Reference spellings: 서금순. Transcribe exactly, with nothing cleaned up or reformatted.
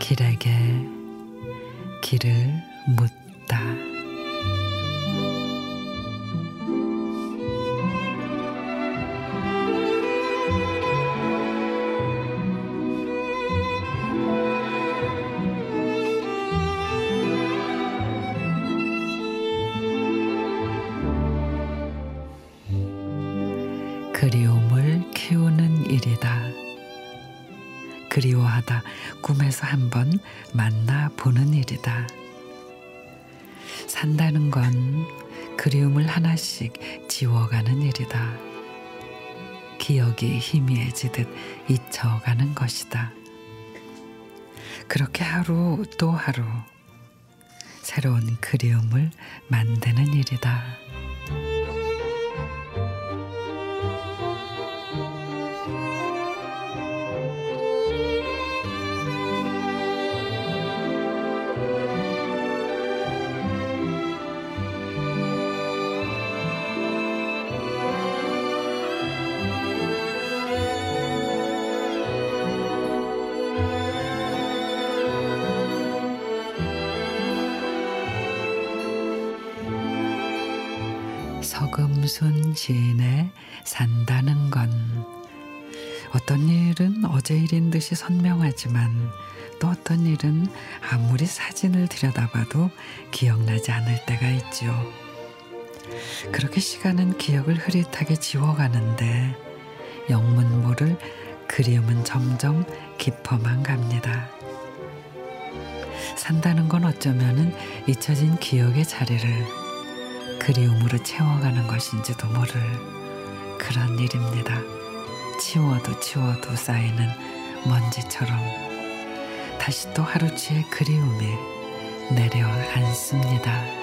길에게 길을 묻다. 그리움을 키우는 일이다. 그리워하다 꿈에서 한번 만나보는 일이다. 산다는 건 그리움을 하나씩 지워가는 일이다. 기억이 희미해지듯 잊혀가는 것이다. 그렇게 하루 또 하루 새로운 그리움을 만드는 일이다. 서금순 시인의 산다는 건 어떤 일은 어제 일인 듯이 선명하지만 또 어떤 일은 아무리 사진을 들여다봐도 기억나지 않을 때가 있지요. 그렇게 시간은 기억을 흐릿하게 지워가는데 영문 모를 그리움은 점점 깊어만 갑니다. 산다는 건 어쩌면은 잊혀진 기억의 자리를 그리움으로 채워가는 것인지도 모를 그런 일입니다. 치워도 치워도 쌓이는 먼지처럼 다시 또 하루치의 그리움에 내려앉습니다.